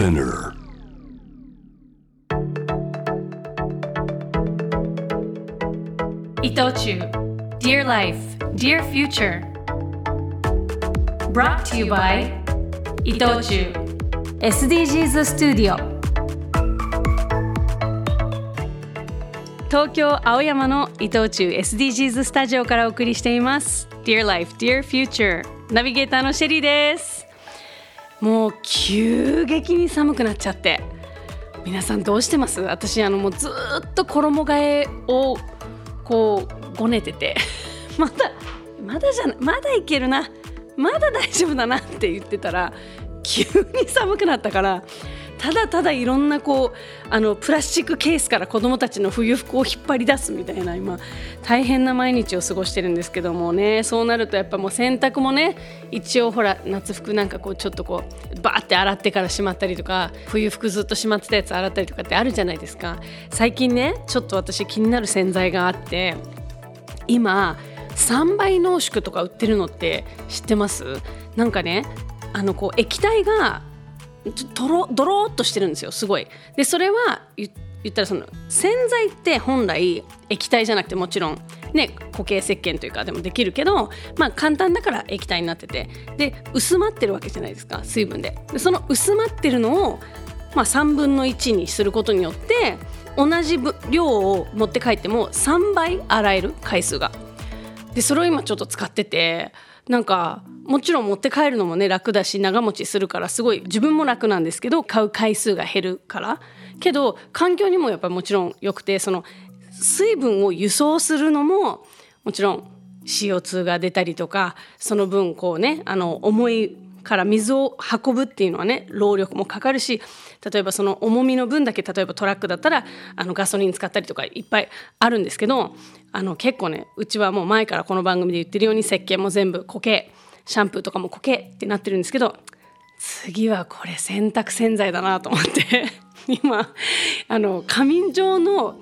Spinner. Itochu Dear Life, Dear Future. Brought to you by Itochu SDGs Studio. 東京青山の Itochu SDGs スタジオからお送りしています Dear Life, Dear Future ナビゲーターのSHELLYです。もう急激に寒くなっちゃって皆さんどうしてます？私もうずっと衣替えをこうごねててまだいけるな、まだ大丈夫だなって言ってたら急に寒くなったから、ただただいろんなこうプラスチックケースから子どもたちの冬服を引っ張り出すみたいな、今大変な毎日を過ごしてるんですけどもね。そうなるとやっぱもう洗濯もね、一応ほら夏服なんかこうちょっとこうバーって洗ってからしまったりとか、冬服ずっとしまってたやつ洗ったりとかってあるじゃないですか。最近ねちょっと私気になる洗剤があって、今3倍濃縮とか売ってるのって知ってます？なんかねこう液体がドローっとしてるんですよ、すごい。でそれは言ったらその洗剤って本来液体じゃなくて、もちろんね固形石鹸というかでもできるけど、まあ簡単だから液体になってて、で薄まってるわけじゃないですか、水分で。でその薄まってるのを、まあ、3分の1にすることによって、同じ量を持って帰っても3倍洗える回数が。でそれを今ちょっと使ってて、なんかもちろん持って帰るのもね楽だし長持ちするからすごい自分も楽なんですけど、買う回数が減るからけど環境にもやっぱりもちろん良くて、その水分を輸送するのももちろん CO2 が出たりとか、その分こうね重いから水を運ぶっていうのはね労力もかかるし、例えばその重みの分だけ、例えばトラックだったらガソリン使ったりとかいっぱいあるんですけど、結構ねうちはもう前からこの番組で言ってるように石鹸も全部固形、シャンプーとかも固形ってなってるんですけど、次はこれ洗濯洗剤だなと思って今紙瓶状の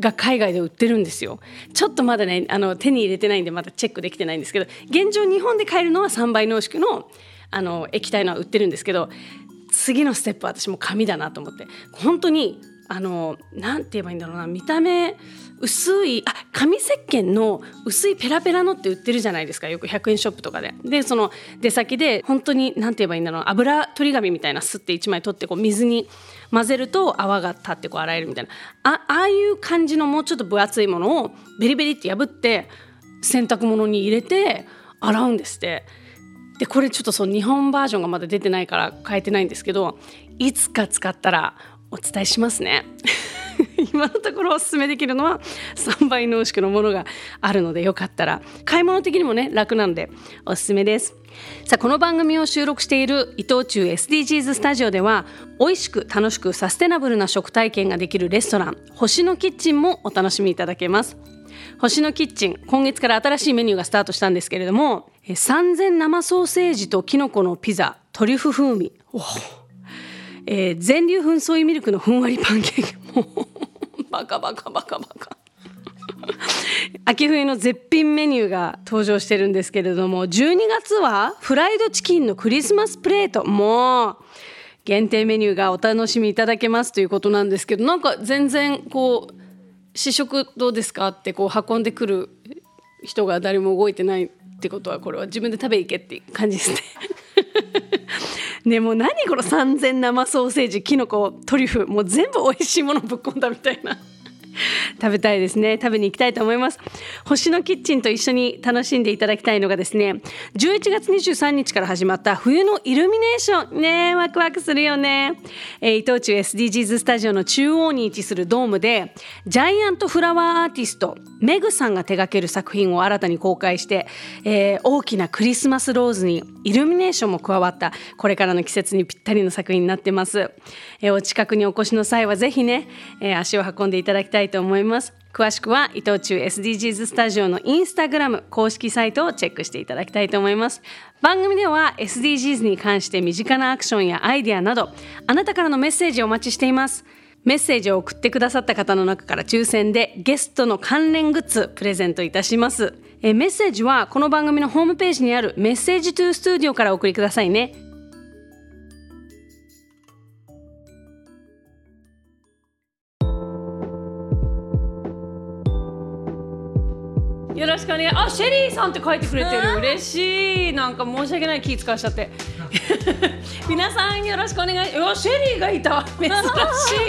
が海外で売ってるんですよ。ちょっとまだね手に入れてないんでまだチェックできてないんですけど、現状日本で買えるのは3倍濃縮の液体のは売ってるんですけど、次のステップは私も紙だなと思って、本当になんて言えばいいんだろうな、見た目薄い紙石鹸の薄いペラペラのって売ってるじゃないですか、よく100円ショップとかで。でその出先で本当になんて言えばいいんだろう、油取り紙みたいなすって1枚取ってこう水に混ぜると泡が立ってこう洗えるみたいな、ああいう感じのもうちょっと分厚いものをベリベリって破って洗濯物に入れて洗うんですって。でこれちょっとその日本バージョンがまだ出てないから変えてないんですけど、いつか使ったらお伝えしますね今のところおすすめできるのは3倍濃縮のものがあるので、よかったら買い物的にもね楽なのでおすすめです。さあこの番組を収録しているItochu SDGs スタジオでは、美味しく楽しくサステナブルな食体験ができるレストラン星のキッチンもお楽しみいただけます。星のキッチン、今月から新しいメニューがスタートしたんですけれども、3000生ソーセージとキノコのピザ、トリュフ風味、全粒粉ソイミルクのふんわりパンケーキ、もうバカ秋冬の絶品メニューが登場してるんですけれども、12月はフライドチキンのクリスマスプレート、もう限定メニューがお楽しみいただけますということなんですけど、なんか全然こう試食どうですかってこう運んでくる人が誰も動いてないってことは、これは自分で食べいけっていう感じですねね、もう何この3000生ソーセージ、キノコ、トリュフ、もう全部美味しいものぶっ込んだみたいな食べたいですね、食べに行きたいと思います。星のキッチンと一緒に楽しんでいただきたいのがですね、11月23日から始まった冬のイルミネーションね、ワクワクするよね。Itochu SDGs スタジオの中央に位置するドームで、ジャイアントフラワーアーティストメグさんが手掛ける作品を新たに公開して、大きなクリスマスローズにイルミネーションも加わった、これからの季節にぴったりの作品になってます。お近くにお越しの際はぜひね、足を運んでいただきたいと思います。詳しくはItochu SDGs スタジオのインスタグラム公式サイトをチェックしていただきたいと思います。番組では SDGs に関して身近なアクションやアイデアなど、あなたからのメッセージをお待ちしています。メッセージを送ってくださった方の中から抽選でゲストの関連グッズプレゼントいたします。メッセージはこの番組のホームページにあるメッセージトゥースタジオからお送りくださいね。ろしくお願い。あ、シェリーさんって書いてくれてる。嬉しい。なんか申し訳ない気使わしちゃって。皆さんよろしくお願い。お、シェリーがいた。珍し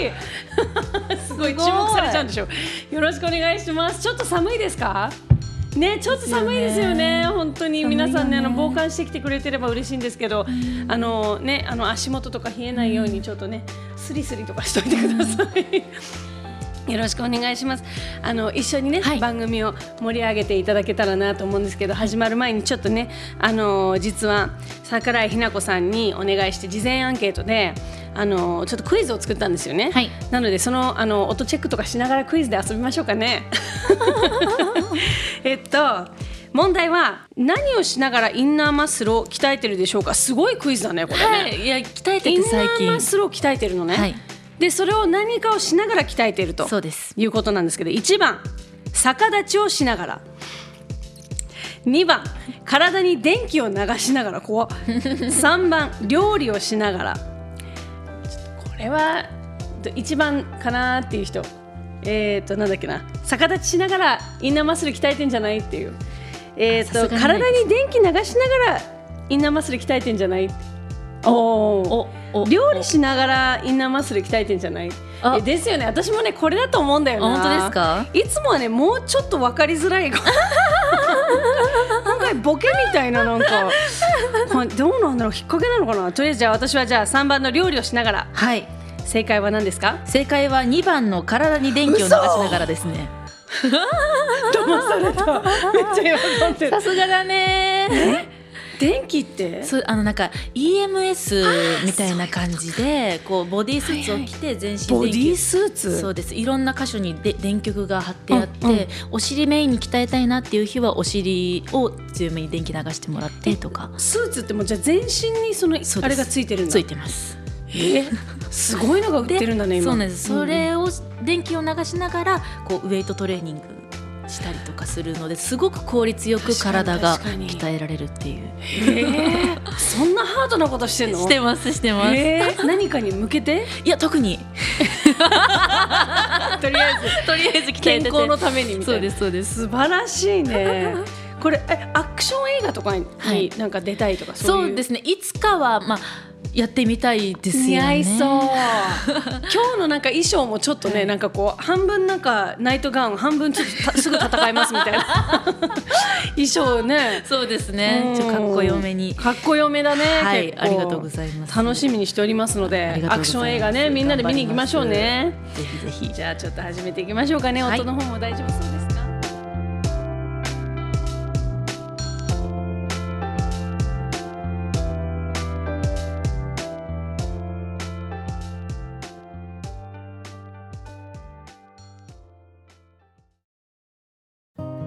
い。すごい注目されちゃうんでしょ。よろしくお願いします。ちょっと寒いですか？ね、ちょっと寒いですよね、本当に皆さんね、防寒してきてくれてれば嬉しいんですけど、足元とか冷えないように、ちょっとね、スリスリとかしといてください。よろしくお願いします。一緒にね、番組を盛り上げていただけたらなと思うんですけど、始まる前にちょっとね、実は桜井日奈子さんにお願いして、事前アンケートで、ちょっとクイズを作ったんですよね。はい、なのでその音チェックとかしながらクイズで遊びましょうかね。問題は何をしながらインナーマッスルを鍛えてるでしょうか。すごいクイズだねこれね。はい、いや鍛えてて最近。インナーマッスルを鍛えてるのね。はい、でそれを何かをしながら鍛えているということなんですけど、1番逆立ちをしながら。2番体に電気を流しながらこう。3番料理をしながら。これは一番かなーっていう人、なんだっけな、逆立ちしながらインナーマッスル鍛えてんじゃないっていう、体に電気流しながらインナーマッスル鍛えてんじゃない、おお料理しながらインナーマッスル鍛えてんじゃない、ですよね。私もねこれだと思うんだよな。本当ですか？いつもはねもうちょっと分かりづらい。今回ボケみたいな、なんかどうなんだろう、引っ掛けなのかな。とりあえずじゃあ私はじゃあ3番の料理をしながら。はい、正解は何ですか？正解は2番の体に電気を流しながらですね。騙された。めっちゃ喜んでる。さすがだね。電気ってそう、なんか EMS みたいな感じでこうボディースーツを着て全身電気、ボディースーツ、そうです、いろんな箇所にで電極が張ってあって、うんうん、お尻メインに鍛えたいなっていう日はお尻を強めに電気流してもらってとか。スーツってもうじゃあ全身にそのあれがついてるんだ。ついてます。すごいのが売ってるんだね今。そうなんです。それを電気を流しながらこうウエイトトレーニングしたりとかするので、すごく効率よく体が鍛えられるっていう。そんなハードなことしてんの？してますしてます。何かに向けて？いや特に。とりあえず健康のためにみたいな。そうですそうです。素晴らしいね。これアクション映画とかになんか出たいとかそういう。そうですね。いつかはまあやってみたいですよね。似合いそう。今日のなんか衣装もちょっとね、なんかこう半分なんかナイトガウン、半分ちょっとすぐ戦いますみたいな衣装ね。そうですね。ちょっとかっこよめに。かっこよめだね。はい、ありがとうございます。楽しみにしておりますので、アクション映画ね、みんなで見に行きましょうね。ぜひぜひ。じゃあちょっと始めていきましょうかね。音の方も大丈夫そうです。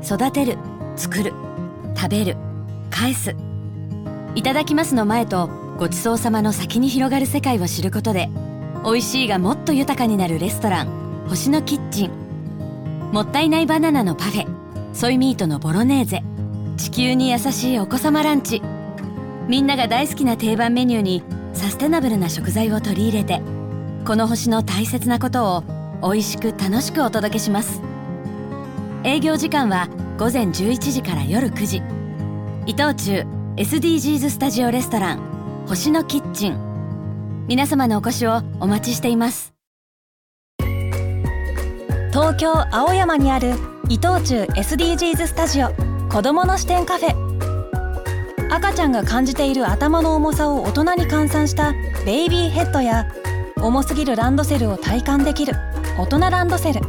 育てる、作る、食べる、返す。いただきますの前とごちそうさまの先に広がる世界を知ることで、美味しいがもっと豊かになるレストラン星のキッチン。もったいないバナナのパフェ、ソイミートのボロネーゼ、地球に優しいお子様ランチ。みんなが大好きな定番メニューにサステナブルな食材を取り入れて、この星の大切なことを美味しく楽しくお届けします。営業時間は午前11時から夜9時。Itochu SDGs Studio レストラン星のキッチン。皆様のお越しをお待ちしています。東京青山にある Itochu SDGs Studio 子どもの視点カフェ。赤ちゃんが感じている頭の重さを大人に換算したベイビーヘッドや、重すぎるランドセルを体感できる大人ランドセル。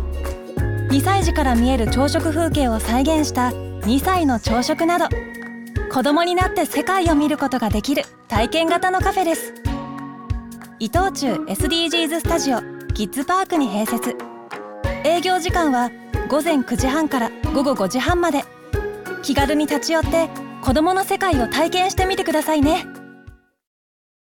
2歳児から見える朝食風景を再現した2歳の朝食など、子供になって世界を見ることができる体験型のカフェです。伊藤忠 SDGs スタジオキッズパークに併設。営業時間は午前9時半から午後5時半まで。気軽に立ち寄って子供の世界を体験してみてくださいね。